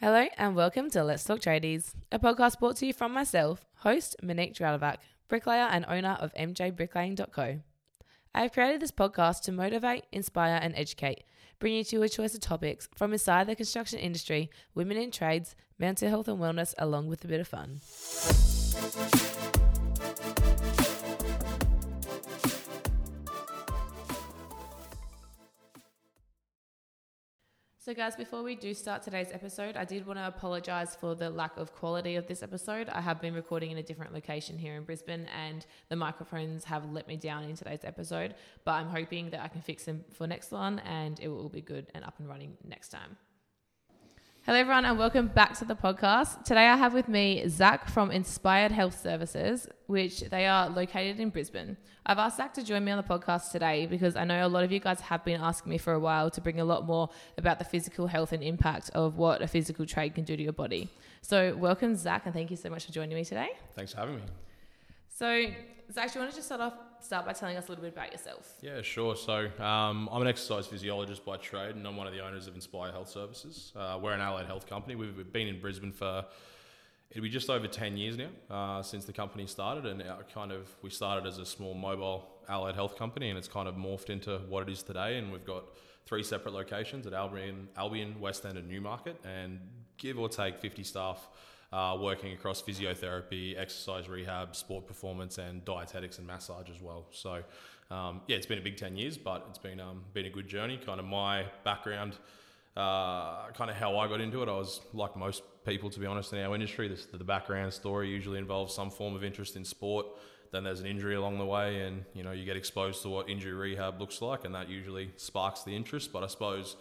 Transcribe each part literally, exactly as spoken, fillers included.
Hello and welcome to Let's Talk Tradies, a podcast brought to you from myself, host Monique Dralovac, bricklayer and owner of m j bricklaying dot co. I have created this podcast to motivate, inspire and educate, bring you to a choice of topics from inside the construction industry, women in trades, mental health and wellness, along with a bit of fun. So guys, before we do start today's episode, I did want to apologise for the lack of quality of this episode. I have been recording in a different location here in Brisbane and the microphones have let me down in today's episode, but I'm hoping that I can fix them for next one and it will all be good and up and running next time. Hello everyone and welcome back to the podcast. Today I have with me Zach from Inspired Health Services, which they are located in Brisbane. I've asked Zach to join me on the podcast today because I know a lot of you guys have been asking me for a while to bring a lot more about the physical health and impact of what a physical trade can do to your body. So welcome Zach and thank you so much for joining me today. Thanks for having me. So Zach, do you want to just start off, start by telling us a little bit about yourself? Yeah, sure. So um, I'm an exercise physiologist by trade and I'm one of the owners of Inspire Health Services. Uh, we're an allied health company. We've, we've been in Brisbane for, it'll be just over ten years now uh, since the company started, and our kind of, we started as a small mobile allied health company and it's kind of morphed into what it is today, and we've got three separate locations at Albion, Albion, West End and Newmarket, and give or take fifty staff Uh, working across physiotherapy, exercise rehab, sport performance and dietetics and massage as well. So um, yeah, it's been a big ten years, but it's been um, been a good journey. Kind of my background, uh, kind of how I got into it, I was like most people, to be honest, in our industry. This, the background story usually involves some form of interest in sport, then there's an injury along the way and you know you get exposed to what injury rehab looks like and that usually sparks the interest. But I suppose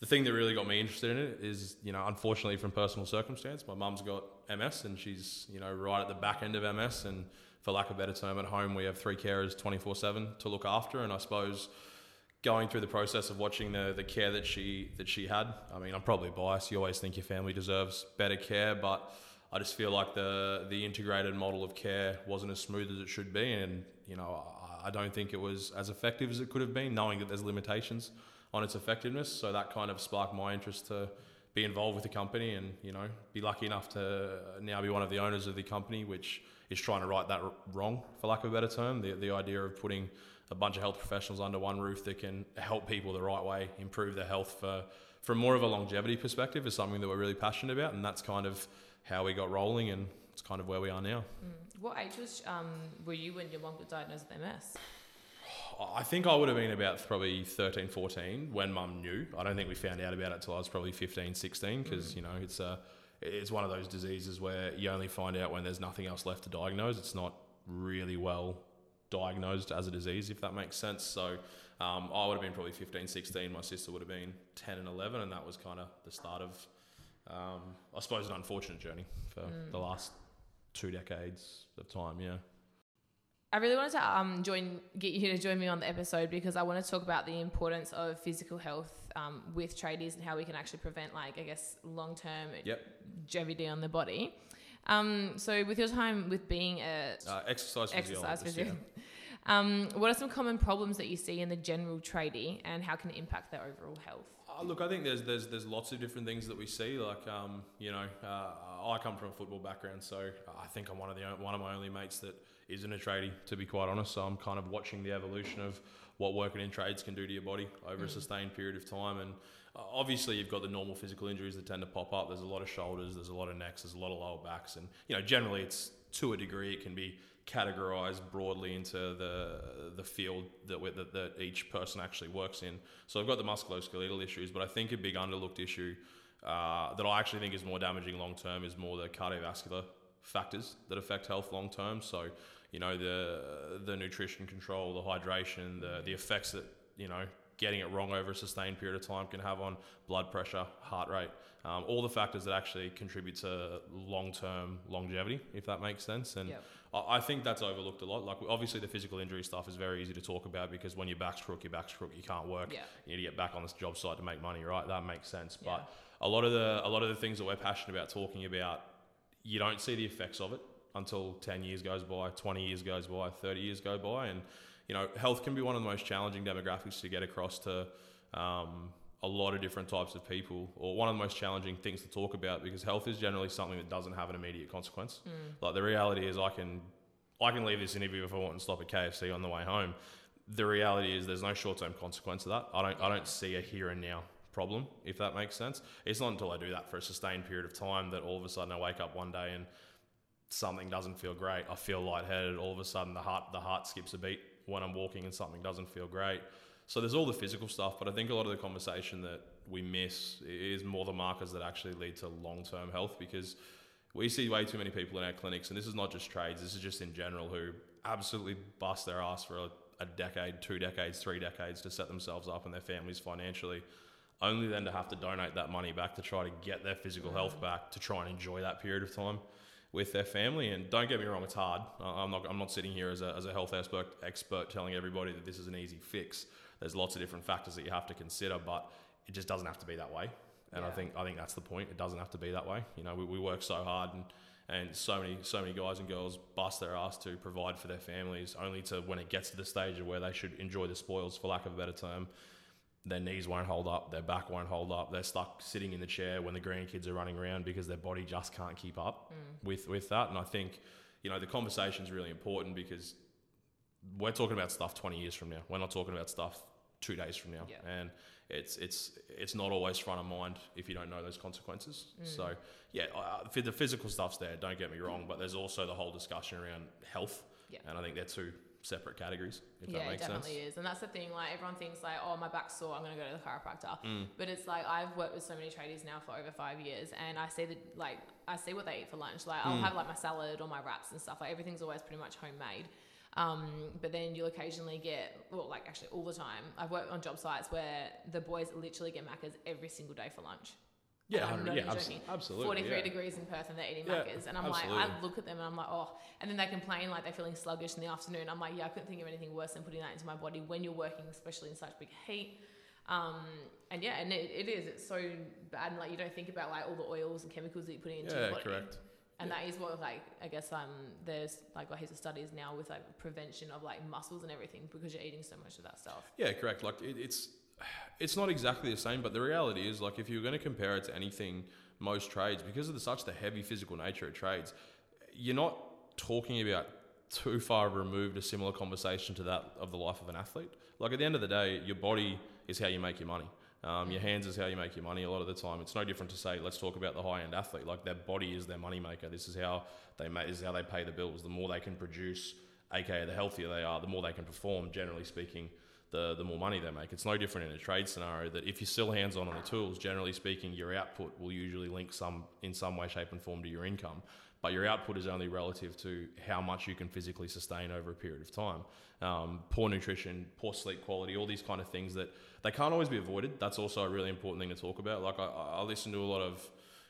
the thing that really got me interested in it is, you know, unfortunately from personal circumstance, my mum's got M S and she's, you know, right at the back end of M S, and for lack of a better term, at home we have three carers twenty-four seven to look after, and I suppose going through the process of watching the, the care that she that she had, I mean, I'm probably biased, you always think your family deserves better care, but I just feel like the, the integrated model of care wasn't as smooth as it should be, and, you know, I, I don't think it was as effective as it could have been, knowing that there's limitations on its effectiveness. So that kind of sparked my interest to be involved with the company and, you know, be lucky enough to now be one of the owners of the company, which is trying to right that wrong, for lack of a better term. The the idea of putting a bunch of health professionals under one roof that can help people the right way, improve their health for, from more of a longevity perspective, is something that we're really passionate about, and that's kind of how we got rolling and it's kind of where we are now. Mm. What age was, um, were you when your mum got diagnosed with M S? I think I would have been about probably thirteen, fourteen when mum knew. I don't think we found out about it till I was probably fifteen, sixteen, because, mm-hmm. you know, it's a, it's one of those diseases where you only find out when there's nothing else left to diagnose. It's not really well diagnosed as a disease, if that makes sense. So um, I would have been probably fifteen, sixteen. My sister would have been ten and eleven, and that was kind of the start of, um, I suppose, an unfortunate journey for mm. the last two decades of time, yeah. I really wanted to um, join, get you to join me on the episode because I want to talk about the importance of physical health um, with tradies and how we can actually prevent, like, I guess, long-term yep. longevity on the body. Um, so with your time with being a uh, exercise exercise physio, yeah. um, what are some common problems that you see in the general tradie and how can it impact their overall health? Uh, look, I think there's there's there's lots of different things that we see. Like, um, you know, uh, I come from a football background, so I think I'm one of the one of my only mates that isn't a tradie, to be quite honest. So I'm kind of watching the evolution of what working in trades can do to your body over mm. a sustained period of time. And uh, obviously you've got the normal physical injuries that tend to pop up. There's a lot of shoulders, there's a lot of necks, there's a lot of lower backs. And, you know, generally it's, to a degree, it can be categorized broadly into the the field that, we, that, that each person actually works in. So I've got the musculoskeletal issues, but I think a big underlooked issue uh, that I actually think is more damaging long-term is more the cardiovascular factors that affect health long term. So, you know, the the nutrition control, the hydration, the the effects that, you know, getting it wrong over a sustained period of time can have on blood pressure, heart rate, um, all the factors that actually contribute to long term longevity, if that makes sense. And yep. I, I think that's overlooked a lot. Like, obviously the physical injury stuff is very easy to talk about because when your back's crook, your back's crook, you can't work. Yeah. You need to get back on this job site to make money, right? That makes sense. Yeah. But a lot of the a lot of the things that we're passionate about talking about, you don't see the effects of it until ten years goes by, twenty years goes by, thirty years go by. And, you know, health can be one of the most challenging demographics to get across to um, a lot of different types of people, or one of the most challenging things to talk about, because health is generally something that doesn't have an immediate consequence. Mm. Like the reality is I can I can leave this interview if I want and stop at K F C on the way home. The reality is there's no short-term consequence of that. I don't I don't see a here and now problem, if that makes sense. It's not until I do that for a sustained period of time that all of a sudden I wake up one day and something doesn't feel great. I feel lightheaded. All of a sudden the heart the heart skips a beat when I'm walking and something doesn't feel great. So there's all the physical stuff, but I think a lot of the conversation that we miss is more the markers that actually lead to long-term health, because we see way too many people in our clinics, and this is not just trades, this is just in general, who absolutely bust their ass for a, a decade, two decades, three decades to set themselves up and their families financially, only then to have to donate that money back to try to get their physical health back to try and enjoy that period of time with their family. And don't get me wrong, it's hard. I'm not I'm not sitting here as a as a health expert expert telling everybody that this is an easy fix. There's lots of different factors that you have to consider, but it just doesn't have to be that way. And yeah. I think I think that's the point. It doesn't have to be that way. You know, we, we work so hard, and and so many so many guys and girls bust their ass to provide for their families, only to when it gets to the stage of where they should enjoy the spoils, for lack of a better term, their knees won't hold up, their back won't hold up, they're stuck sitting in the chair when the grandkids are running around because their body just can't keep up mm. with, with that. And I think, you know, the conversation's really important, because we're talking about stuff twenty years from now. We're not talking about stuff two days from now. Yeah. And it's it's it's not always front of mind if you don't know those consequences. Mm. So, yeah, uh, the physical stuff's there, don't get me wrong, but there's also the whole discussion around health. Yeah. And I think they're two separate categories, if yeah, that makes sense. Yeah, it definitely is. And that's the thing, like everyone thinks like, oh, my back's sore, I'm going to go to the chiropractor. Mm. But it's like, I've worked with so many tradies now for over five years and I see that, like, I see what they eat for lunch. Like mm. I'll have like my salad or my wraps and stuff. Like everything's always pretty much homemade. Um, but then you'll occasionally get, well, like actually all the time, I've worked on job sites where the boys literally get Maccas every single day for lunch. Yeah, I'm not yeah absolutely, absolutely. forty-three yeah. degrees in Perth and they're eating yeah, Maccas. And I'm absolutely. like, I look at them and I'm like, oh. And then they complain like they're feeling sluggish in the afternoon. I'm like, yeah, I couldn't think of anything worse than putting that into my body when you're working, especially in such big heat. Um, and yeah, and it, it is. It's so bad. And like, you don't think about like all the oils and chemicals that you're putting into yeah, your body. Correct. And yeah. that is what, like, I guess um, there's, like, well, here's the studies now with, like, prevention of, like, muscles and everything because you're eating so much of that stuff. Yeah, correct. Like, it, it's it's not exactly the same, but the reality is, like, if you're going to compare it to anything, most trades, because of the, such the heavy physical nature of trades, you're not talking about too far removed a similar conversation to that of the life of an athlete. Like, at the end of the day, your body is how you make your money. Um, your hands is how you make your money a lot of the time. It's no different to say, let's talk about the high-end athlete. Like, their body is their money maker. This is how they make, this is how they pay the bills. The more they can produce, aka the healthier they are, the more they can perform, generally speaking, the, the more money they make. It's no different in a trade scenario that if you're still hands-on on the tools, generally speaking, your output will usually link some in some way, shape and form to your income. But your output is only relative to how much you can physically sustain over a period of time. Um, poor nutrition, poor sleep quality, all these kind of things that they can't always be avoided. That's also a really important thing to talk about. Like I, I listen to a lot of,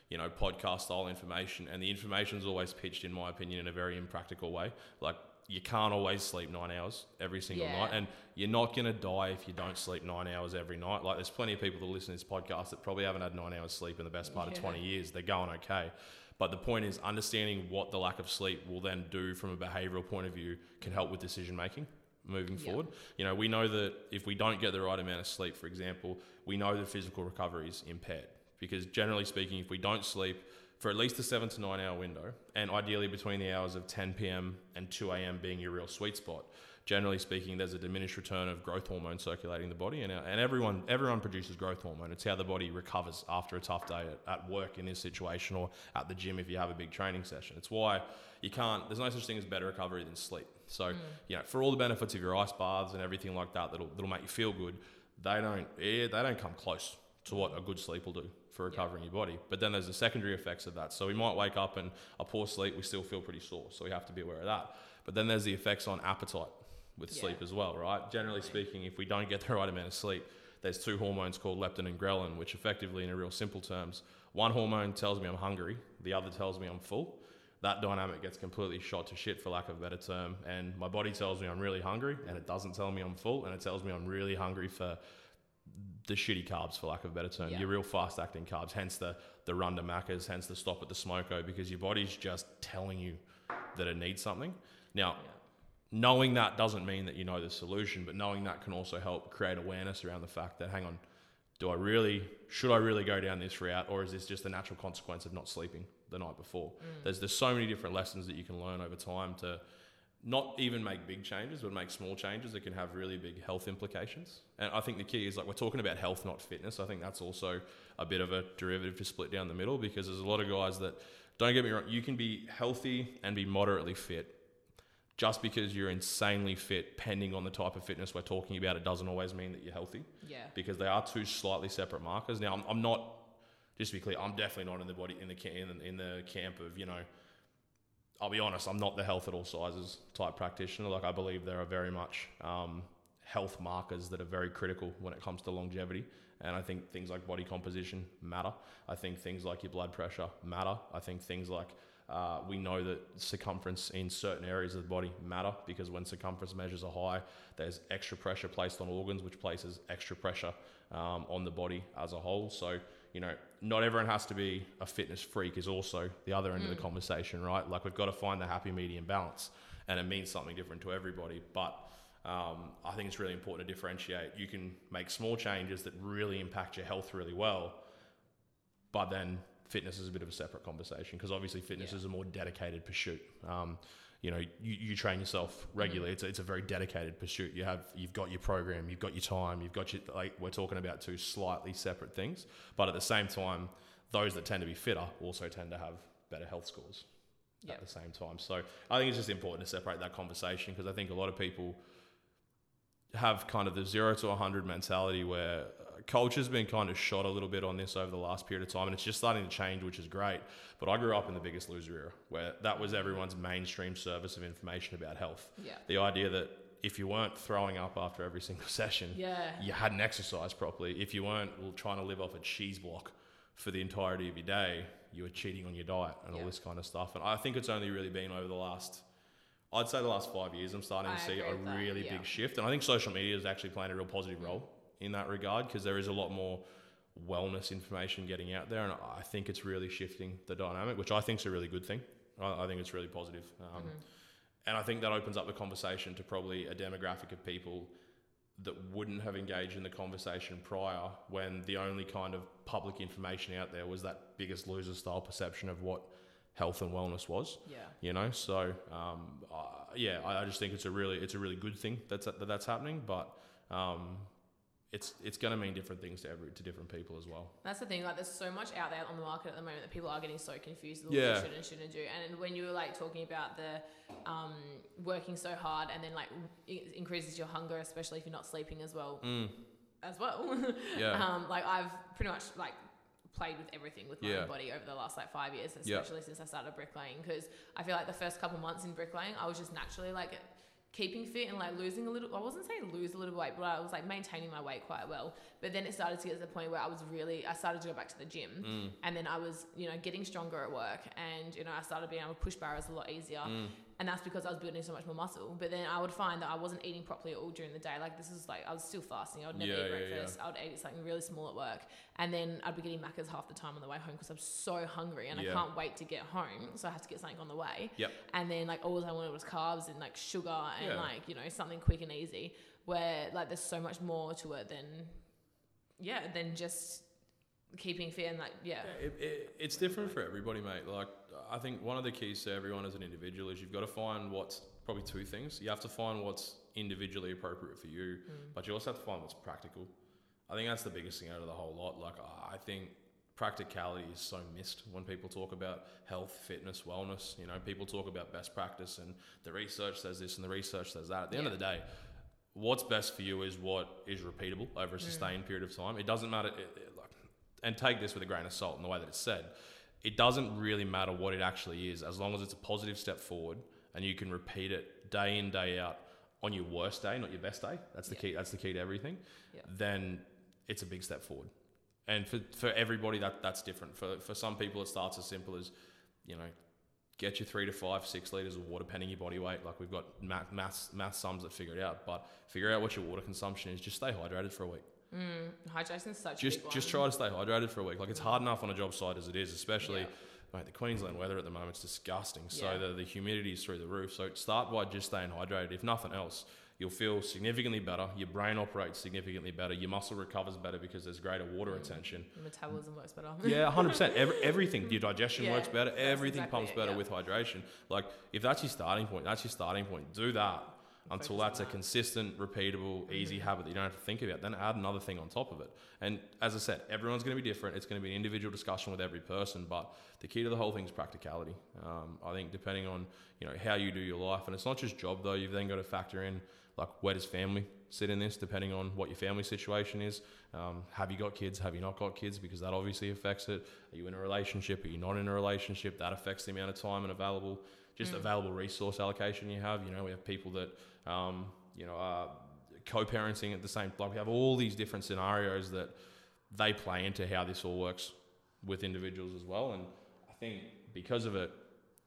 you know, podcast style information, and the information is always pitched, in my opinion, in a very impractical way. Like you can't always sleep nine hours every single yeah. night, and you're not going to die if you don't sleep nine hours every night. Like there's plenty of people that listen to this podcast that probably haven't had nine hours sleep in the best part yeah. of twenty years. They're going okay. But the point is understanding what the lack of sleep will then do from a behavioural point of view can help with decision making moving yep. forward. You know, we know that if we don't get the right amount of sleep, for example, we know the physical recovery is impaired, because generally speaking, if we don't sleep for at least a seven to nine hour window, and ideally between the hours of ten p.m. and two a.m. being your real sweet spot, generally speaking, there's a diminished return of growth hormone circulating the body, and and everyone everyone produces growth hormone. It's how the body recovers after a tough day at, at work in this situation, or at the gym if you have a big training session. It's why you can't, there's no such thing as better recovery than sleep. So, mm. you know, for all the benefits of your ice baths and everything like that, that'll that'll make you feel good, they don't yeah, they don't come close to what a good sleep will do for recovering yeah. your body. But then there's the secondary effects of that. So we might wake up and a poor sleep, we still feel pretty sore. So we have to be aware of that. But then there's the effects on appetite with yeah. sleep as well, right? Generally speaking, if we don't get the right amount of sleep, there's two hormones called leptin and ghrelin, which effectively, in a real simple terms, one hormone tells me I'm hungry, the other tells me I'm full. That dynamic gets completely shot to shit, for lack of a better term, and my body tells me I'm really hungry, and it doesn't tell me I'm full, and it tells me I'm really hungry for the shitty carbs, for lack of a better term, yeah. your real fast-acting carbs, hence the, the run to Maccas, hence the stop at the smoko, because your body's just telling you that it needs something. Now, yeah. knowing that doesn't mean that you know the solution, but knowing that can also help create awareness around the fact that, hang on, do I really, should I really go down this route, or is this just the natural consequence of not sleeping the night before? Mm. There's there's so many different lessons that you can learn over time to not even make big changes, but make small changes that can have really big health implications. And I think the key is, like, we're talking about health, not fitness. I think that's also a bit of a derivative to split down the middle, because there's a lot of guys that, don't get me wrong, you can be healthy and be moderately fit. Just because you're insanely fit, depending on the type of fitness we're talking about, it doesn't always mean that you're healthy. Yeah. Because they are two slightly separate markers. Now, I'm, I'm not, just to be clear, I'm definitely not in the body in the in, in the camp of, you know, I'll be honest, I'm not the health at all sizes type practitioner. Like, I believe there are very much um, health markers that are very critical when it comes to longevity. And I think things like body composition matter. I think things like your blood pressure matter. I think things like Uh, we know that circumference in certain areas of the body matter, because when circumference measures are high, there's extra pressure placed on organs, which places extra pressure um, on the body as a whole. So, you know, not everyone has to be a fitness freak is also the other end mm. of the conversation, right? Like, we've got to find the happy medium balance, and it means something different to everybody. But um, I think it's really important to differentiate. You can make small changes that really impact your health really well, but then fitness is a bit of a separate conversation, because obviously fitness yeah. is a more dedicated pursuit. Um, you know, you, you train yourself regularly. Mm-hmm. It's a, it's a very dedicated pursuit. You have, you've got your program, you've got your time, you've got your, like, we're talking about two slightly separate things, but at the same time, those that tend to be fitter also tend to have better health scores yep. at the same time. So I think it's just important to separate that conversation, because I think a lot of people have kind of the zero to a hundred mentality, where culture's been kind of shot a little bit on this over the last period of time, and it's just starting to change, which is great. But I grew up in the Biggest Loser era, where that was everyone's mainstream service of information about health. Yeah. The idea that if you weren't throwing up after every single session, yeah. you hadn't exercised properly. If you weren't trying to live off a cheese block for the entirety of your day, you were cheating on your diet and yeah. all this kind of stuff. And I think it's only really been over the last, I'd say the last five years, I'm starting to I see a that. really yeah. big shift. And I think social media is actually playing a real positive mm-hmm. role in that regard, because there is a lot more wellness information getting out there, and I think it's really shifting the dynamic, which I think is a really good thing. I, I think it's really positive. Um, mm-hmm. And I think that opens up the conversation to probably a demographic of people that wouldn't have engaged in the conversation prior, when the only kind of public information out there was that Biggest Loser style perception of what health and wellness was. Yeah. You know, so um, uh, yeah, I, I just think it's a really, it's a really good thing that's, that that's happening, but um, it's it's going to mean different things to every to different people as well. That's the thing. Like, there's so much out there on the market at the moment that people are getting so confused with what yeah. they should and shouldn't do. And when you were, like, talking about the um, working so hard, and then, like, it increases your hunger, especially if you're not sleeping as well. Mm. As well. yeah. Um, like, I've pretty much, like, played with everything with my yeah. own body over the last, like, five years, especially yeah. since I started bricklaying, because I feel like the first couple months in bricklaying, I was just naturally, like, keeping fit and, like, losing a little, I wasn't saying lose a little weight, but I was, like, maintaining my weight quite well. But then it started to get to the point where I was really, I started to go back to the gym mm. and then I was, you know, getting stronger at work, and, you know, I started being able to push barrows a lot easier. Mm. And that's because I was building so much more muscle. But then I would find that I wasn't eating properly at all during the day. Like, this is like, I was still fasting. I would never yeah, eat breakfast. Yeah, yeah. I would eat something really small at work. And then I'd be getting Maccas half the time on the way home because I'm so hungry and yeah. I can't wait to get home. So I have to get something on the way. Yep. And then, like, all I wanted was carbs and, like, sugar and yeah. like, you know, something quick and easy, where, like, there's so much more to it than, yeah, than just keeping fit and, like, yeah. yeah it, it, it's different for everybody, mate. Like, I think one of the keys to everyone as an individual is you've got to find what's, probably two things. You have to find what's individually appropriate for you, mm. but you also have to find what's practical. I think that's the biggest thing out of the whole lot. Like, I think practicality is so missed when people talk about health, fitness, wellness. You know, people talk about best practice and the research says this and the research says that. At the yeah. end of the day, what's best for you is what is repeatable over a sustained mm. period of time. It doesn't matter, it, it, like, and take this with a grain of salt in the way that it's said. It doesn't really matter what it actually is, as long as it's a positive step forward and you can repeat it day in, day out on your worst day, not your best day. That's the yeah. key. That's the key to everything. Yeah. Then it's a big step forward. And for, for everybody, that that's different. For for some people, it starts as simple as, you know, get your three to five, six litres of water, pending your body weight. Like, we've got math, math, math sums that figure it out, but figure out what your water consumption is. Just stay hydrated for a week. Mm, hydration's such just, a big one. Just try to stay hydrated for a week. Like, it's hard enough on a job site as it is, especially yeah. mate, the Queensland weather at the moment is disgusting. So yeah. the, the humidity is through the roof. So start by just staying hydrated. If nothing else, you'll feel significantly better, your brain operates significantly better, your muscle recovers better because there's greater water retention. Your metabolism works better. Yeah, one hundred percent. Every, everything, your digestion yeah, works better, everything exactly pumps it, better yeah. with hydration. Like, if that's your starting point, that's your starting point. Do that until that's a consistent, repeatable, easy mm-hmm. habit that you don't have to think about. Then add another thing on top of it. And as I said, everyone's going to be different. It's going to be an individual discussion with every person. But the key to the whole thing is practicality. Um, I think depending on, you know, how you do your life, and it's not just job though, you've then got to factor in, like, where does family sit in this, depending on what your family situation is. Um, have you got kids? Have you not got kids? Because that obviously affects it. Are you in a relationship? Are you not in a relationship? That affects the amount of time and available, just mm. available resource allocation you have. You know, we have people that, Um, you know, uh, co-parenting at the same time. We have all these different scenarios that they play into how this all works with individuals as well. And I think because of it,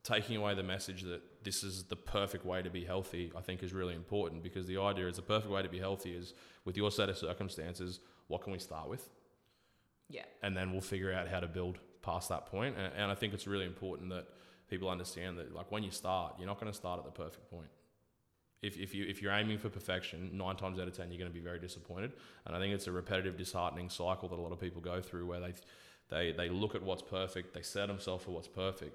taking away the message that this is the perfect way to be healthy, I think is really important, because the idea is the perfect way to be healthy is with your set of circumstances, what can we start with? Yeah. And then we'll figure out how to build past that point. And, and I think it's really important that people understand that, like, when you start, you're not going to start at the perfect point. If if you if you're aiming for perfection, nine times out of ten you're going to be very disappointed, and I think it's a repetitive, disheartening cycle that a lot of people go through, where they they they look at what's perfect, they set themselves for what's perfect.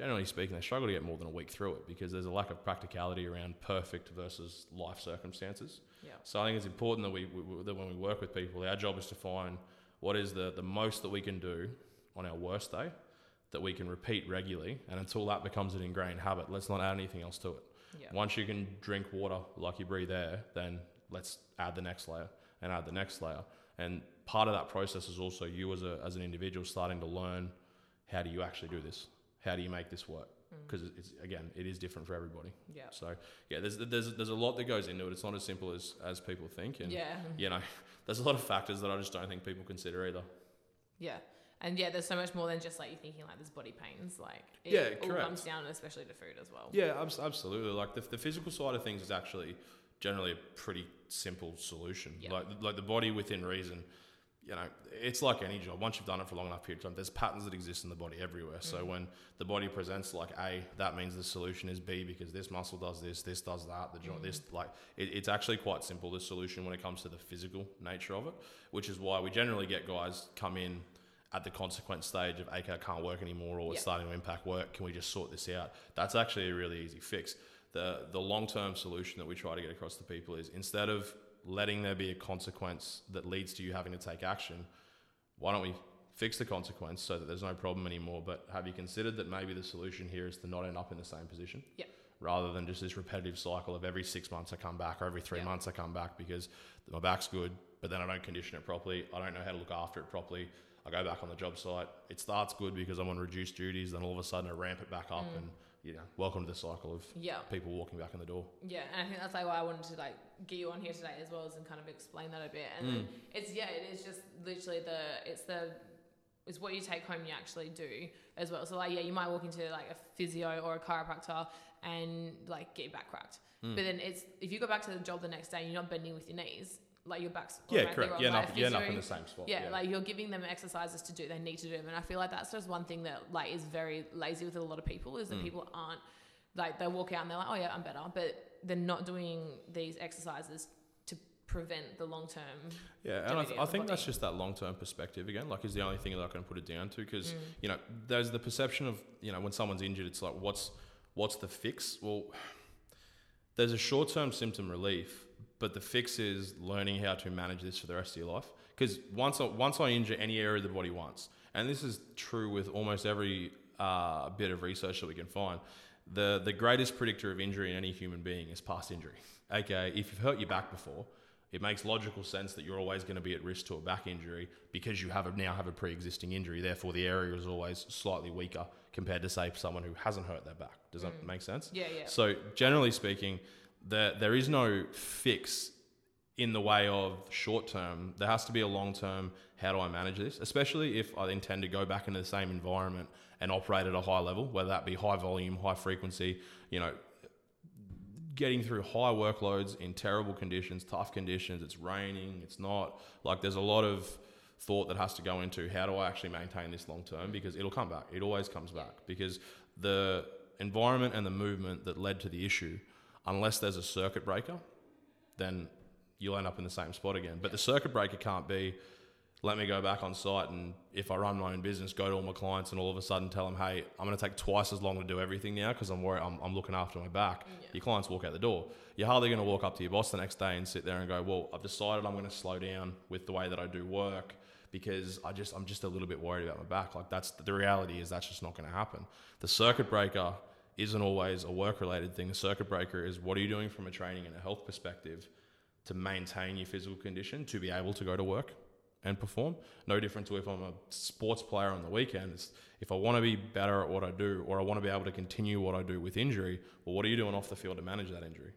Generally speaking, they struggle to get more than a week through it because there's a lack of practicality around perfect versus life circumstances. Yeah. So I think it's important that we, we that when we work with people, our job is to find what is the the most that we can do on our worst day that we can repeat regularly, and until that becomes an ingrained habit, let's not add anything else to it. Yeah. Once you can drink water like you breathe air, then let's add the next layer and add the next layer. And part of that process is also you as a as an individual starting to learn, how do you actually do this? How do you make this work? Because mm. it's again, it is different for everybody. Yeah. So yeah, there's there's there's a lot that goes into it. It's not as simple as as people think. And yeah. you know, there's a lot of factors that I just don't think people consider either. Yeah. And yeah, there's so much more than just like you thinking like there's body pains, like it yeah, all correct. comes down, especially to food as well. Yeah, absolutely. Like the, the physical side of things is actually generally a pretty simple solution. Yep. Like like the body within reason, you know, it's like any job. Once you've done it for a long enough period of time, there's patterns that exist in the body everywhere. Mm. So when the body presents like A, that means the solution is B because this muscle does this, this does that, the joint, mm. this, like it, it's actually quite simple, the solution when it comes to the physical nature of it, which is why we generally get guys come in at the consequence stage of, okay, I can't work anymore, or it's yep. starting to impact work, can we just sort this out? That's actually a really easy fix. The the long-term solution that we try to get across to people is, instead of letting there be a consequence that leads to you having to take action, why don't we fix the consequence so that there's no problem anymore? But have you considered that maybe the solution here is to not end up in the same position? Yeah. Rather than just this repetitive cycle of every six months I come back, or every three yep. months I come back because my back's good, but then I don't condition it properly, I don't know how to look after it properly, I go back on the job site, it starts good because I'm on reduced duties, then all of a sudden I ramp it back up mm. and, you know, welcome to the cycle of yeah. people walking back in the door. Yeah, and I think that's like why I wanted to like get you on here today as well, as and kind of explain that a bit. And mm. then it's, yeah, it is just literally the, it's the, it's what you take home you actually do as well. So like, yeah, you might walk into like a physio or a chiropractor and like get your back cracked. Mm. But then it's, if you go back to the job the next day and you're not bending with your knees, like your back's yeah correct yeah not, yeah not in the same spot yeah, yeah like you're giving them exercises to do they need to do them. And I feel like that's just one thing that like is very lazy with a lot of people, is that mm. people aren't like, they walk out and they're like, oh yeah, I'm better, but they're not doing these exercises to prevent the long term yeah and I, th- I think body. That's just that long term perspective again, like, is the only thing that I can put it down to, because mm. you know, there's the perception of, you know, when someone's injured, it's like, what's what's the fix? Well, there's a short term symptom relief, but the fix is learning how to manage this for the rest of your life. Because once I, once I injure any area of the body once, and this is true with almost every uh, bit of research that we can find, the, the greatest predictor of injury in any human being is past injury. Okay, if you've hurt your back before, it makes logical sense that you're always going to be at risk to a back injury because you have a, now have a pre-existing injury. Therefore, the area is always slightly weaker compared to, say, someone who hasn't hurt their back. Does that mm. make sense? Yeah, yeah. So generally speaking, There, there is no fix in the way of short term. There has to be a long term, how do I manage this? Especially if I intend to go back into the same environment and operate at a high level, whether that be high volume, high frequency, you know, getting through high workloads in terrible conditions, tough conditions, it's raining, it's not. Like, there's a lot of thought that has to go into, how do I actually maintain this long term? Because it'll come back. It always comes back, because the environment and the movement that led to the issue, unless there's a circuit breaker, then you'll end up in the same spot again. But the circuit breaker can't be, let me go back on site and if I run my own business, go to all my clients and all of a sudden tell them, hey, I'm going to take twice as long to do everything now because I'm worried, I'm, I'm looking after my back. Yeah. Your clients walk out the door. You're hardly going to walk up to your boss the next day and sit there and go, well, I've decided I'm going to slow down with the way that I do work because I just, I'm just a little bit worried about my back. Like that's the reality is that's just not going to happen. The circuit breaker isn't always a work-related thing. The circuit breaker is what are you doing from a training and a health perspective to maintain your physical condition to be able to go to work and perform. No different to if I'm a sports player on the weekend. It's if I want to be better at what I do or I want to be able to continue what I do with injury, well, what are you doing off the field to manage that injury?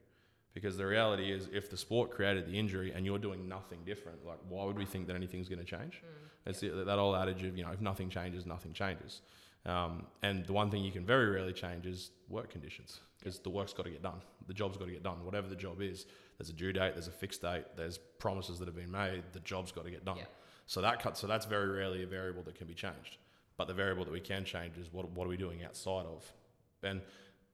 Because the reality is if the sport created the injury and you're doing nothing different, like why would we think that anything's going to change? That's mm. the, that old adage of, you know, if nothing changes, nothing changes. Um, and the one thing you can very rarely change is work conditions because the work's got to get done. The job's got to get done. Whatever the job is, there's a due date, there's a fixed date, there's promises that have been made, the job's got to get done. Yeah. So that cut, so that's very rarely a variable that can be changed. But the variable that we can change is what what are we doing outside of? And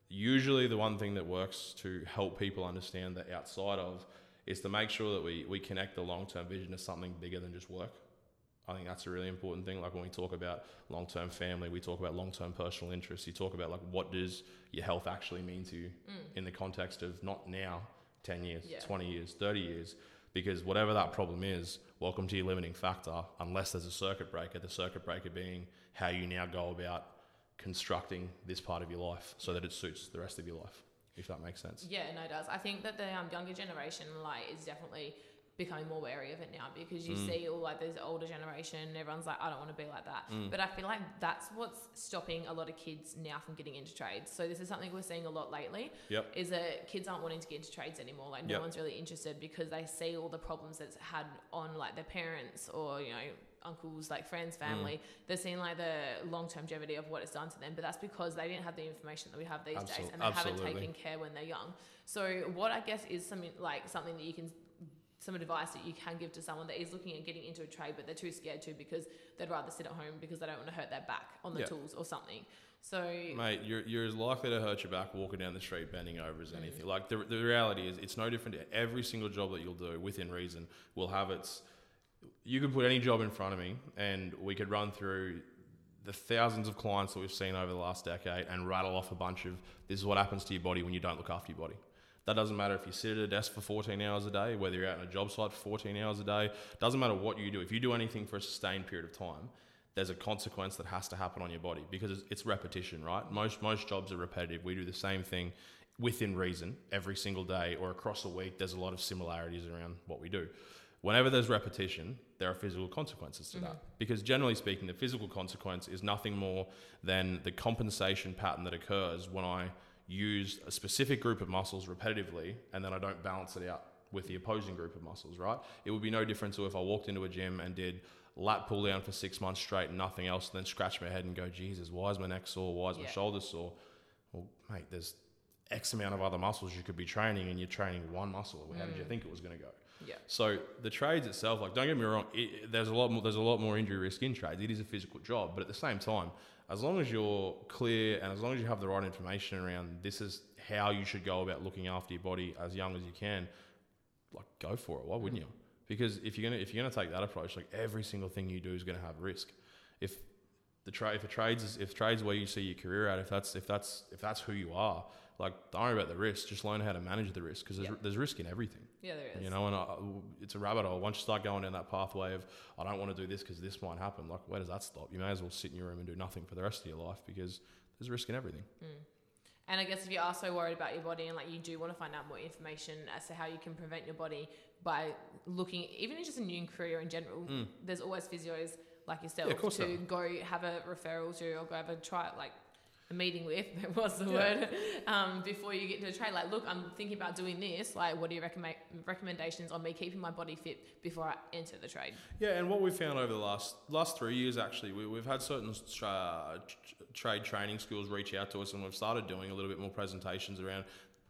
usually the one thing that works to help people understand that outside of is to make sure that we, we connect the long-term vision to something bigger than just work. I think that's a really important thing. Like when we talk about long-term family, we talk about long-term personal interests. You talk about like what does your health actually mean to you mm. in the context of not now, ten years, yeah. twenty years, thirty years, because whatever that problem is, welcome to your limiting factor, unless there's a circuit breaker, the circuit breaker being how you now go about constructing this part of your life so that it suits the rest of your life, if that makes sense. Yeah, no, it does. I think that the um, younger generation like is definitely becoming more wary of it now because you mm. see all like those older generation and everyone's like, I don't want to be like that. Mm. But I feel like that's what's stopping a lot of kids now from getting into trades. So this is something we're seeing a lot lately yep. is that kids aren't wanting to get into trades anymore. Like no yep. one's really interested because they see all the problems that's had on like their parents or, you know, uncles, like friends, family. Mm. They're seeing like the long longevity of what it's done to them, but that's because they didn't have the information that we have these Absol- days and they absolutely. haven't taken care when they're young. So what I guess is something like something that you can some advice that you can give to someone that is looking at getting into a trade but they're too scared to because they'd rather sit at home because they don't want to hurt their back on the yeah. tools or something. So mate, you're you're as likely to hurt your back walking down the street bending over as mm. anything. Like the the reality is it's no different to every single job that you'll do within reason will have its. You could put any job in front of me and we could run through the thousands of clients that we've seen over the last decade and rattle off a bunch of this is what happens to your body when you don't look after your body. That doesn't matter if you sit at a desk for fourteen hours a day, whether you're out on a job site for fourteen hours a day, doesn't matter what you do. If you do anything for a sustained period of time, there's a consequence that has to happen on your body because it's repetition, right? Most most jobs are repetitive. We do the same thing within reason every single day or across a week. There's a lot of similarities around what we do. Whenever there's repetition, there are physical consequences to mm-hmm. that because generally speaking, the physical consequence is nothing more than the compensation pattern that occurs when I use a specific group of muscles repetitively and then I don't balance it out with the opposing group of muscles, right? It would be no different to if I walked into a gym and did lat pull down for six months straight and nothing else, then scratch my head and go, Jesus, why is my neck sore? Why is yeah. my shoulder sore? Well, mate, there's X amount of other muscles you could be training and you're training one muscle. How mm. did you think it was going to go? Yeah. So the trades itself, like, don't get me wrong, it, there's a lot more, there's a lot more injury risk in trades. It is a physical job, but at the same time, as long as you're clear and as long as you have the right information around this is how you should go about looking after your body as young as you can, like go for it. Why wouldn't you? Because if you're gonna if you're gonna take that approach, like every single thing you do is gonna have risk. If the trade if the trades is, if trades where you see your career at, if that's if that's if that's who you are, like don't worry about the risk. Just learn how to manage the risk because there's yep. there's risk in everything. Yeah, there is. You know, and I, it's a rabbit hole. Once you start going down that pathway of I don't want to do this because this might happen, like where does that stop? You may as well sit in your room and do nothing for the rest of your life because there's risk in everything. Mm. And I guess if you are so worried about your body and like you do want to find out more information as to how you can prevent your body by looking, even in just a new career in general, mm. there's always physios like yourself yeah, to so. go have a referral to or go have a try like. A meeting with, what's the yeah. word, um, before you get to a trade. Like, look, I'm thinking about doing this. Like, what are your recommend recommendations on me keeping my body fit before I enter the trade? Yeah, and what we've found over the last last three years, actually, we, we've had certain tra- trade training schools reach out to us and we've started doing a little bit more presentations around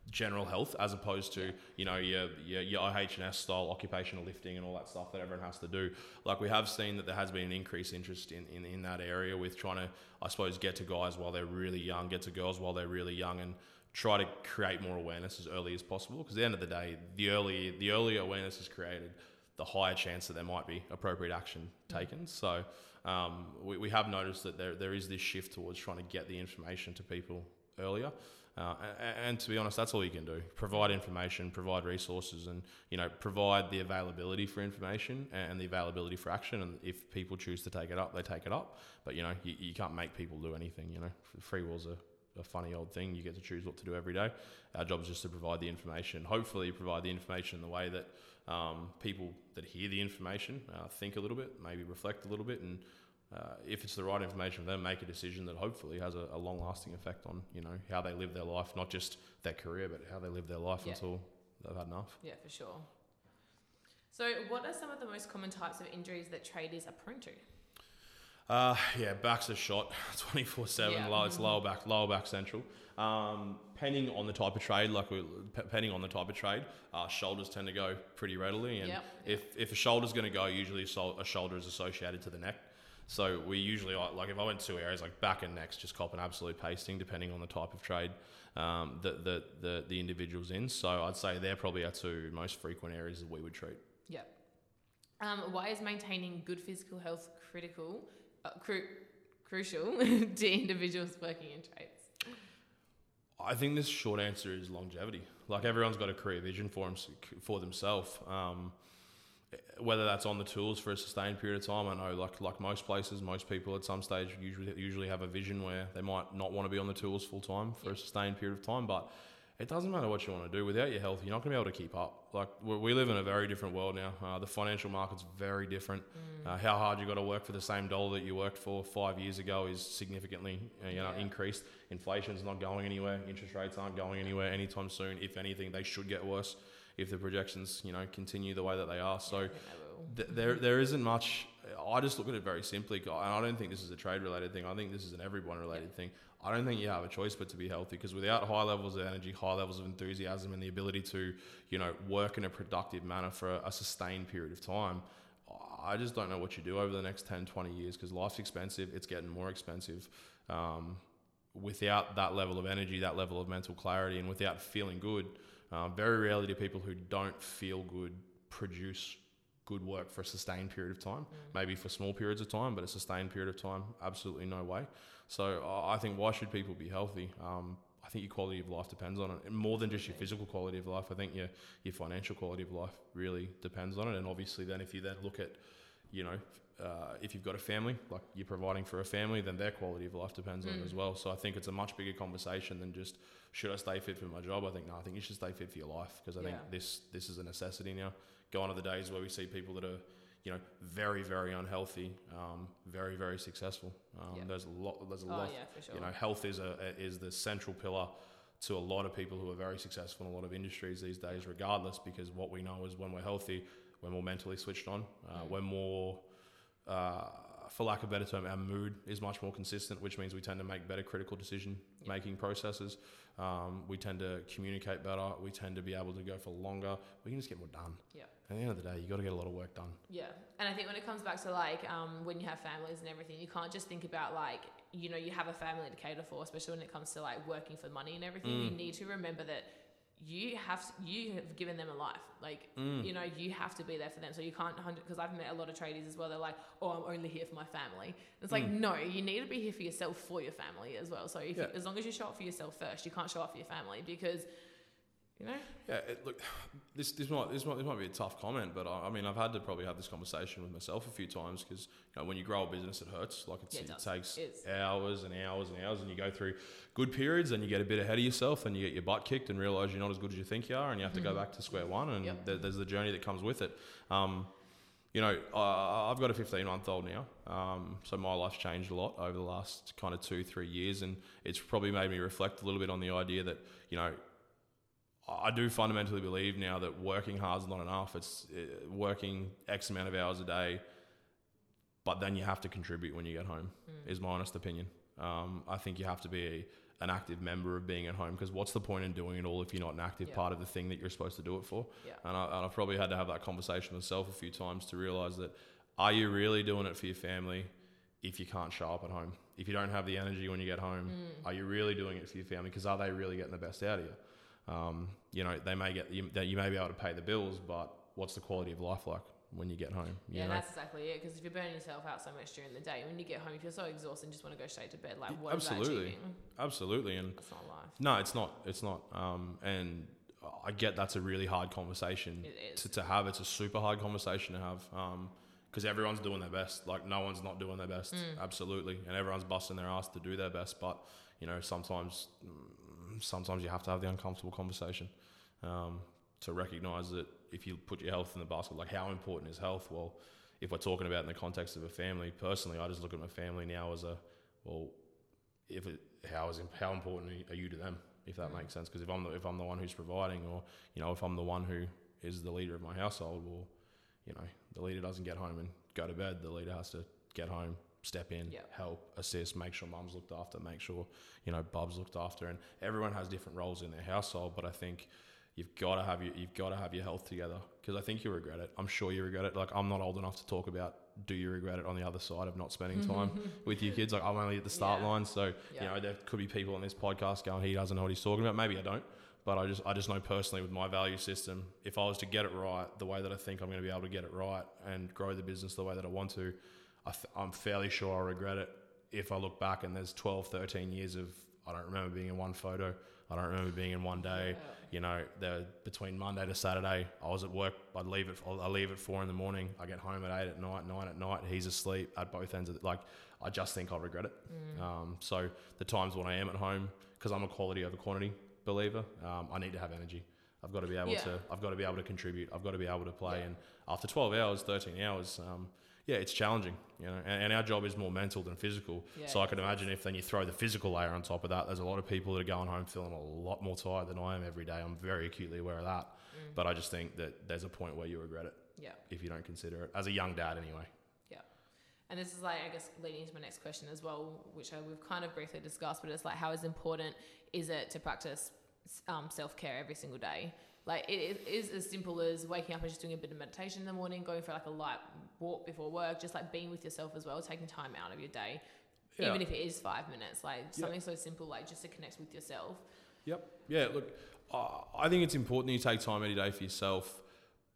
general health as opposed to, you know, your, your, your I H S style occupational lifting and all that stuff that everyone has to do. Like we have seen that there has been an increased interest in, in, in that area with trying to, I suppose, get to guys while they're really young, get to girls while they're really young and try to create more awareness as early as possible, because at the end of the day, the earlier the earlier awareness is created, the higher chance that there might be appropriate action taken. So um, we, we have noticed that there there is this shift towards trying to get the information to people earlier. Uh, and, and to be honest, that's all you can do. Provide information, provide resources, and, you know, provide the availability for information and the availability for action. And if people choose to take it up, they take it up. But, you know, you, you can't make people do anything, you know. Free will's a, a funny old thing. You get to choose what to do every day. Our job is just to provide the information. Hopefully provide the information in the way that um, people that hear the information uh, think a little bit, maybe reflect a little bit, and Uh, if it's the right information for them, make a decision that hopefully has a, a long-lasting effect on, you know, how they live their life, not just their career, but how they live their life yeah. until they've had enough. Yeah, for sure. So what are some of the most common types of injuries that tradies are prone to? Uh, yeah, back's a shot, twenty-four seven, yeah. low, it's lower back, lower back central. Um, depending on the type of trade, like we, depending on the type of trade, uh, shoulders tend to go pretty readily. And yep. if, if a shoulder's going to go, usually a shoulder is associated to the neck. So we usually, like if I went two areas, like back and necks, just cop an absolute pasting depending on the type of trade um, that the, the the individual's in. So I'd say they're probably our two most frequent areas that we would treat. Yeah. Um, why is maintaining good physical health critical, uh, cru- crucial to individuals working in trades? I think this short answer is longevity. Like everyone's got a career vision for, them, for themselves. Um, whether that's on the tools for a sustained period of time. I know like like most places, most people at some stage usually usually have a vision where they might not want to be on the tools full time for yeah. a sustained period of time, but it doesn't matter what you want to do. Without your health, you're not going to be able to keep up. Like we live in a very different world now. Uh, the financial market's very different. Mm. Uh, how hard you got to work for the same dollar that you worked for five years ago is significantly uh, you know, yeah. increased. Inflation's not going anywhere. Interest rates aren't going anywhere anytime soon. If anything, they should get worse if the projections, you know, continue the way that they are. So th- there there isn't much. I just look at it very simply, and I don't think this is a trade-related thing. I think this is an everyone-related yeah. thing. I don't think you have a choice but to be healthy, because without high levels of energy, high levels of enthusiasm, and the ability to, you know, work in a productive manner for a, a sustained period of time, I just don't know what you do over the next ten, twenty years, because life's expensive. It's getting more expensive. Um, without that level of energy, that level of mental clarity, and without feeling good, Uh, very rarely do people who don't feel good produce good work for a sustained period of time. Mm. Maybe for small periods of time, but a sustained period of time, absolutely no way. So uh, I think why should people be healthy? Um, I think your quality of life depends on it. And more than just your physical quality of life, I think your your financial quality of life really depends on it. And obviously then if you then look at, you know, uh, if you've got a family, like you're providing for a family, then their quality of life depends mm. on it as well. So I think it's a much bigger conversation than just, should I stay fit for my job? I think no, I think you should stay fit for your life, because I yeah. think this this is a necessity now. Gone are the days where we see people that are, you know, very, very unhealthy, um, very, very successful. Um, yeah. There's a lot, there's a oh, lot, yeah, for sure. You know, health is a is the central pillar to a lot of people who are very successful in a lot of industries these days, regardless, because what we know is when we're healthy, we're more mentally switched on, uh, mm. we're more, uh, for lack of a better term, our mood is much more consistent, which means we tend to make better critical decision-making yeah. processes. Um, we tend to communicate better. We tend to be able to go for longer. We can just get more done. Yeah. At the end of the day, you got to get a lot of work done. Yeah. And I think when it comes back to like um, when you have families and everything, you can't just think about like, you know, you have a family to cater for, especially when it comes to like working for money and everything. Mm. You need to remember that you have you have given them a life, like mm. you know, you have to be there for them, so you can't, because I've met a lot of tradies as well, they're like, oh, I'm only here for my family. It's like mm. no, you need to be here for yourself, for your family as well. So if yeah. you, as long as you show up for yourself first, you can't show up for your family, because you know yeah it, look this this might, this might this might be a tough comment, but I, I mean I've had to probably have this conversation with myself a few times, because you know, when you grow a business it hurts, like it's, yeah, it, it takes it's... hours and hours and hours, and you go through good periods and you get a bit ahead of yourself and you get your butt kicked and realize you're not as good as you think you are, and you have to mm-hmm. go back to square one, and yep. th- there's the journey that comes with it. um You know, uh, I've got a fifteen-month-old now, um, so my life's changed a lot over the last kind of two, three years, and it's probably made me reflect a little bit on the idea that, you know, I do fundamentally believe now that working hard is not enough. It's uh, working X amount of hours a day, but then you have to contribute when you get home, mm. is my honest opinion. Um, I think you have to be a, an active member of being at home, because what's the point in doing it all if you're not an active yeah. part of the thing that you're supposed to do it for? Yeah. And, I, and I've probably had to have that conversation myself a few times to realize that, are you really doing it for your family? if you can't show up at home? If you don't have the energy when you get home, mm. are you really doing it for your family? Because are they really getting the best out of you? Um, you know, they may get, you, you may be able to pay the bills, but what's the quality of life like when you get home? You yeah, know? That's exactly it. Because if you're burning yourself out so much during the day, when you get home, if you're so exhausted and just want to go straight to bed, like what Absolutely. Is that achieving? Absolutely. And that's not life. No, it's not. It's not. Um, and I get that's a really hard conversation to, to have. It's a super hard conversation to have. Um, because everyone's doing their best. Like, no one's not doing their best. Mm. Absolutely. And everyone's busting their ass to do their best. But, you know, sometimes sometimes you have to have the uncomfortable conversation um, to recognise that if you put your health in the basket, like, how important is health? Well, if we're talking about in the context of a family, personally, I just look at my family now as a, well, if it, how is how important are you to them, if that mm. makes sense? Because if I'm the, if I'm the one who's providing, or, you know, if I'm the one who is the leader of my household, well, you know, the leader doesn't get home and go to bed. The leader has to get home, step in, yep. help, assist, make sure mum's looked after, make sure, you know, bub's looked after. And everyone has different roles in their household, but I think you've got to have your, you've got to have your health together, because I think you regret it. I'm sure you regret it. Like, I'm not old enough to talk about, do you regret it on the other side of not spending time with your kids? Like, I'm only at the start yeah. line. So, yeah. you know, there could be people on this podcast going, he doesn't know what he's talking about. Maybe I don't. But I just I just know personally with my value system, if I was to get it right, the way that I think I'm going to be able to get it right and grow the business the way that I want to, I th- I'm fairly sure I'll regret it if I look back and there's twelve, thirteen years of, I don't remember being in one photo, I don't remember being in one day, you know, the, between Monday to Saturday, I was at work, I'd leave at, I leave at four in the morning, I get home at eight at night, nine at night, he's asleep at both ends of the, like, I just think I'll regret it. Mm. Um, so the times when I am at home, because I'm a quality over quantity believer, um, I need to have energy. I've got to be able yeah. to I've got to be able to contribute. I've got to be able to play. Yeah. And after twelve hours, thirteen hours, um, yeah, it's challenging, you know. And, and our job is more mental than physical. Yeah, so I can imagine if then you throw the physical layer on top of that, there's a lot of people that are going home feeling a lot more tired than I am every day. I'm very acutely aware of that. Mm. But I just think that there's a point where you regret it. Yeah. If you don't consider it, as a young dad anyway. And this is like, I guess, leading into my next question as well, which I, we've kind of briefly discussed, but it's like, how is important is it to practice um, self-care every single day? Like, it, it is as simple as waking up and just doing a bit of meditation in the morning, going for like a light walk before work, just like being with yourself as well, taking time out of your day, yeah. even if it is five minutes, like yep. something so simple, like just to connect with yourself. Yep. Yeah, look, uh, I think it's important that you take time every day for yourself,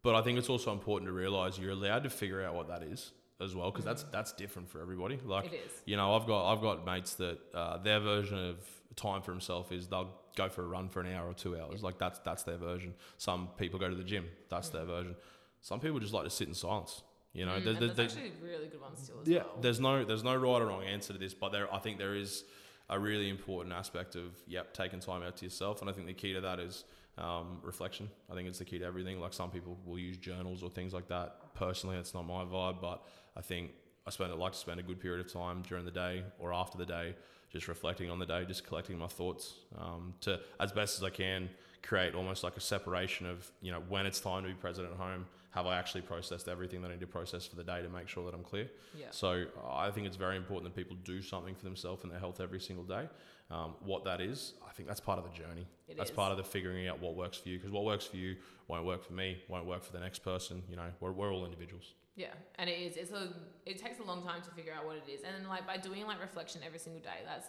but I think it's also important to realise you're allowed to figure out what that is as well, because that's that's different for everybody. Like, it is. You know, I've got I've got mates that uh, their version of time for himself is they'll go for a run for an hour or two hours. Like, that's that's their version. Some people go to the gym. That's mm. their version. Some people just like to sit in silence. You know, mm, there, there, there's there, actually really good ones still. As yeah, well. there's no there's no right or wrong answer to this, but there I think there is a really important aspect of yep taking time out to yourself, and I think the key to that is um, reflection. I think it's the key to everything. Like, some people will use journals or things like that. Personally, that's not my vibe, but I think I spend I like to spend a good period of time during the day or after the day just reflecting on the day, just collecting my thoughts um, to, as best as I can, create almost like a separation of, you know, when it's time to be present at home, have I actually processed everything that I need to process for the day to make sure that I'm clear? Yeah. So uh, I think it's very important that people do something for themselves and their health every single day. Um, what that is, I think that's part of the journey. It that's is. Part of the figuring out what works for you, because what works for you won't work for me, won't work for the next person. You know, we're we're all individuals. Yeah, and it is. It's a. It takes a long time to figure out what it is, and then like by doing like reflection every single day. That's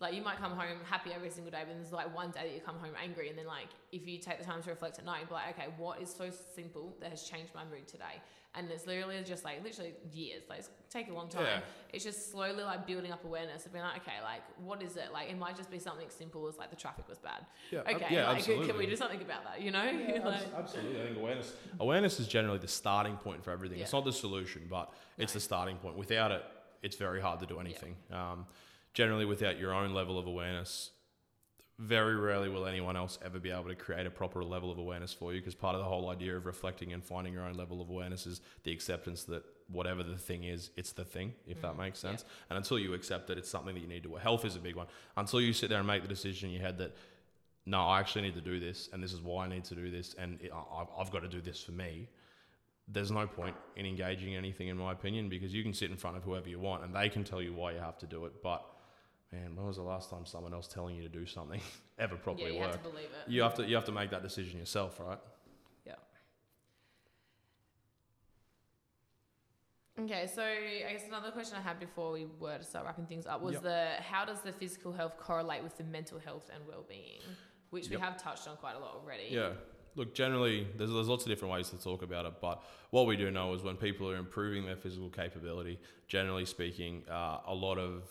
like, you might come home happy every single day, but there's like one day that you come home angry, and then like if you take the time to reflect at night, you'd be like, okay, what is so simple that has changed my mood today? And it's literally just like literally years. Like, it's take a long time. Yeah. It's just slowly like building up awareness of being like, okay, like what is it? Like, it might just be something simple as like the traffic was bad. Yeah, okay, yeah, like, absolutely. Can we do something about that? You know? Yeah, like, absolutely. I think awareness awareness is generally the starting point for everything. Yeah. It's not the solution, but it's no. the starting point. Without it, it's very hard to do anything. Yeah. Um, generally, without your own level of awareness, very rarely will anyone else ever be able to create a proper level of awareness for you, because part of the whole idea of reflecting and finding your own level of awareness is the acceptance that whatever the thing is, it's the thing, if mm, that makes sense. Yeah. And until you accept that it's something that you need to do, health is a big one. Until you sit there and make the decision in your head that, no, I actually need to do this, and this is why I need to do this, and it, I, I've got to do this for me, there's no point in engaging anything, in my opinion, because you can sit in front of whoever you want and they can tell you why you have to do it, but man, when was the last time someone else telling you to do something ever properly worked? Yeah, you worked? Have to believe it. You have to, you have to make that decision yourself, right? Yeah. Okay, so I guess another question I had before we were to start wrapping things up was yep. the how does the physical health correlate with the mental health and well-being, which yep. we have touched on quite a lot already. Yeah, look, generally there's there's lots of different ways to talk about it, but what we do know is when people are improving their physical capability, generally speaking, uh, a lot of,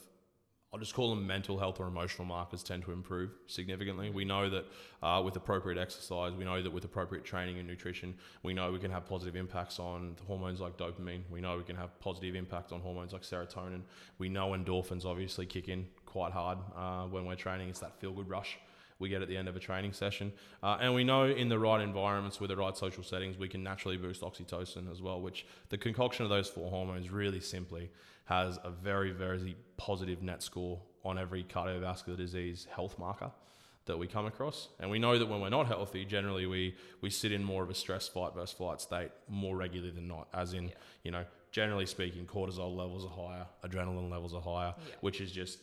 I'll just call them mental health or emotional markers, tend to improve significantly. We know that uh, with appropriate exercise, we know that with appropriate training and nutrition, we know we can have positive impacts on hormones like dopamine. We know we can have positive impacts on hormones like serotonin. We know endorphins obviously kick in quite hard uh, when we're training. It's that feel-good rush we get at the end of a training session. Uh, and we know in the right environments with the right social settings, we can naturally boost oxytocin as well, which the concoction of those four hormones really simply has a very, very positive net score on every cardiovascular disease health marker that we come across. And we know that when we're not healthy, generally we, we sit in more of a stress fight versus flight state more regularly than not, as in, yeah. you know, generally speaking, cortisol levels are higher, adrenaline levels are higher, yeah. which is just,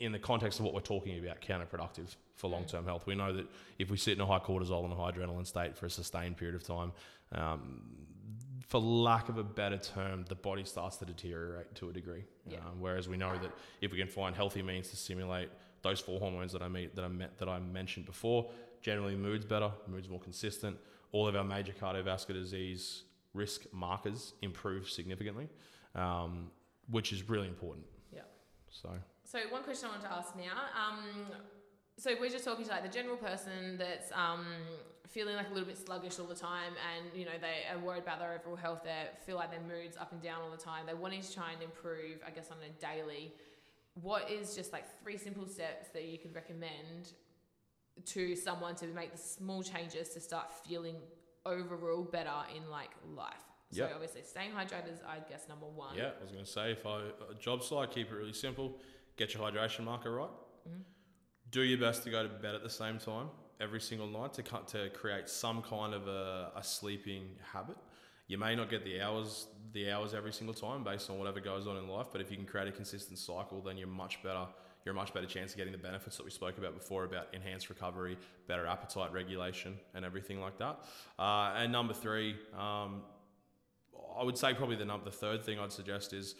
in the context of what we're talking about, counterproductive for long-term health. We know that if we sit in a high cortisol and a high adrenaline state for a sustained period of time, um, for lack of a better term, the body starts to deteriorate to a degree. Yeah. Um, whereas we know that if we can find healthy means to stimulate those four hormones that I mean, that I met, that I mentioned before, generally mood's better, mood's more consistent. All of our major cardiovascular disease risk markers improve significantly, um, which is really important. Yeah. So. So one question I wanted to ask now, um, so we're just talking to like the general person that's um, feeling like a little bit sluggish all the time and, you know, they are worried about their overall health, they feel like their mood's up and down all the time, they're wanting to try and improve, I guess, on a daily. What is just like three simple steps that you could recommend to someone to make the small changes to start feeling overall better in like life? So yep. obviously staying hydrated is, I guess, number one. Yeah, I was going to say, if I, a job site, keep it really simple. Get your hydration marker right. Mm-hmm. Do your best to go to bed at the same time every single night to cut, to create some kind of a, a sleeping habit. You may not get the hours the hours every single time based on whatever goes on in life, but if you can create a consistent cycle, then you're much better. You're a much better chance of getting the benefits that we spoke about before about enhanced recovery, better appetite regulation, and everything like that. Uh, and number three, um, I would say probably the number the third thing I'd suggest is.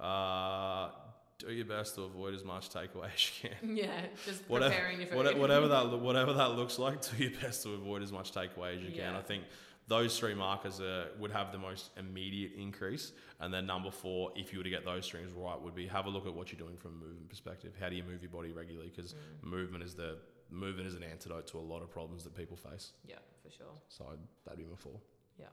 Uh, Do your best to avoid as much takeaway as you can. Yeah, just whatever, preparing your food. Whatever, whatever, that, whatever that looks like, do your best to avoid as much takeaway as you yeah. can. I think those three markers are, would have the most immediate increase. And then number four, if you were to get those strings right, would be have a look at what you're doing from a movement perspective. How do you move your body regularly? Because mm. movement is the movement is an antidote to a lot of problems that people face. Yeah, for sure. So that'd be my four. Yeah.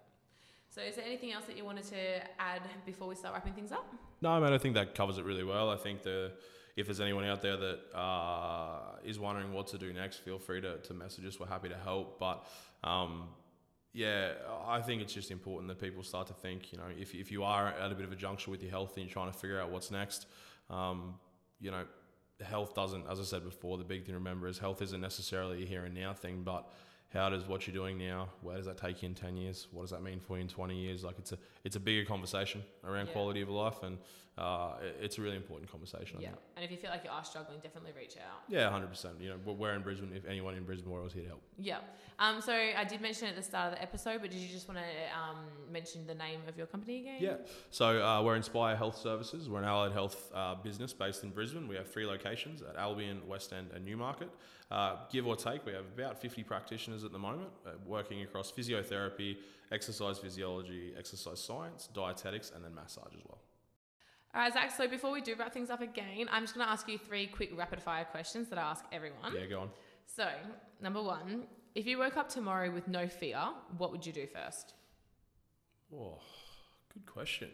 So is there anything else that you wanted to add before we start wrapping things up? No, man, I think that covers it really well. I think the if there's anyone out there that uh, is wondering what to do next, feel free to, to message us. We're happy to help. But, um, yeah, I think it's just important that people start to think, you know, if, if you are at a bit of a juncture with your health and you're trying to figure out what's next, um, you know, health doesn't, as I said before, the big thing to remember is health isn't necessarily a here and now thing, but how does what you're doing now, where does that take you in ten years? What does that mean for you in twenty years? Like it's a it's a bigger conversation around yeah. quality of life, and uh, it's a really important conversation. Yeah, and if you feel like you are struggling, definitely reach out. Yeah, one hundred percent. You know, we're in Brisbane. If anyone in Brisbane, we're always here to help. Yeah. Um. So I did mention at the start of the episode, but did you just want to um mention the name of your company again? Yeah. So uh, we're Inspired Health Services. We're an allied health uh, business based in Brisbane. We have three locations at Albion, West End and Newmarket. Uh, give or take, we have about fifty practitioners at the moment uh, working across physiotherapy, exercise physiology, exercise science, dietetics, and then massage as well. All right, Zach, so before we do wrap things up again, I'm just going to ask you three quick rapid-fire questions that I ask everyone. Yeah, go on. So, number one, if you woke up tomorrow with no fear, what would you do first? Oh, good question.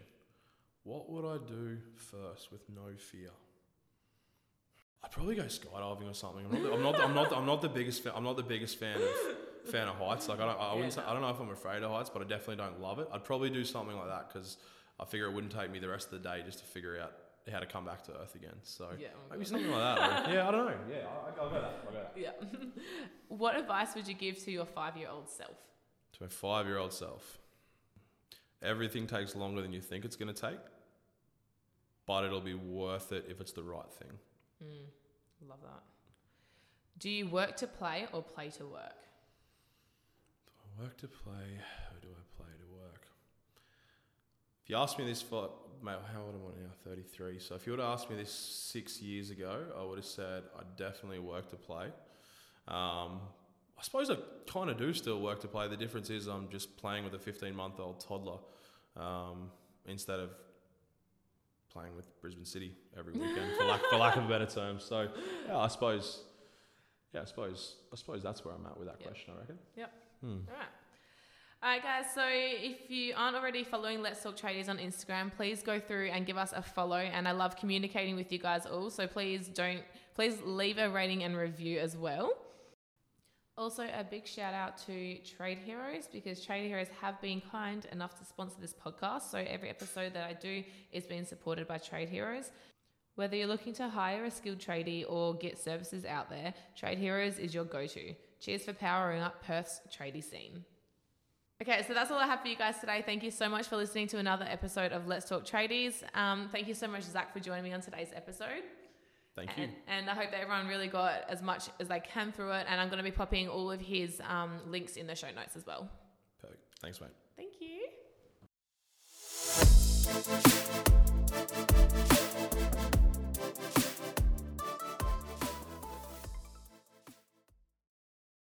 What would I do first with no fear? I'd probably go skydiving or something. I'm not. The, I'm not. The, I'm not. The, I'm not the biggest. Fa- I'm not the biggest fan of fan of heights. Like I don't. I wouldn't. Say, I don't know if I'm afraid of heights, but I definitely don't love it. I'd probably do something like that because I figure it wouldn't take me the rest of the day just to figure out how to come back to Earth again. So yeah, maybe good. Something like that. Or, yeah, I don't know. Yeah, I'll, I'll go that. I'll go that. Yeah. What advice would you give to your five-year-old self? To my five-year-old self, everything takes longer than you think it's going to take, but it'll be worth it if it's the right thing. Mm, love that. Do you work to play or play to work? Do I work to play or do I play to work? if you asked me this for, mate, how old am I now? thirty-three. So if you would have asked me this six years ago, I would have said I definitely work to play. Um, I suppose I kind of do still work to play. The difference is I'm just playing with a fifteen-month-old toddler um, instead of playing with Brisbane City every weekend, for lack for lack of a better term. So yeah, I suppose, yeah, I suppose, I suppose that's where I'm at with that yep. question. I reckon. Yep. Hmm. All right. All right, guys, so if you aren't already following Let's Talk Tradies on Instagram, please go through and give us a follow. And I love communicating with you guys all, so please don't, please leave a rating and review as well. Also, a big shout out to Trade Heroes, because Trade Heroes have been kind enough to sponsor this podcast. So every episode that I do is being supported by Trade Heroes. Whether you're looking to hire a skilled tradie or get services out there, Trade Heroes is your go-to. Cheers for powering up Perth's tradie scene. Okay, so that's all I have for you guys today. Thank you so much for listening to another episode of Let's Talk Tradies. Um, thank you so much, Zach, for joining me on today's episode. Thank and, you. And I hope that everyone really got as much as they can through it. And I'm going to be popping all of his um, links in the show notes as well. Perfect. Thanks, mate. Thank you.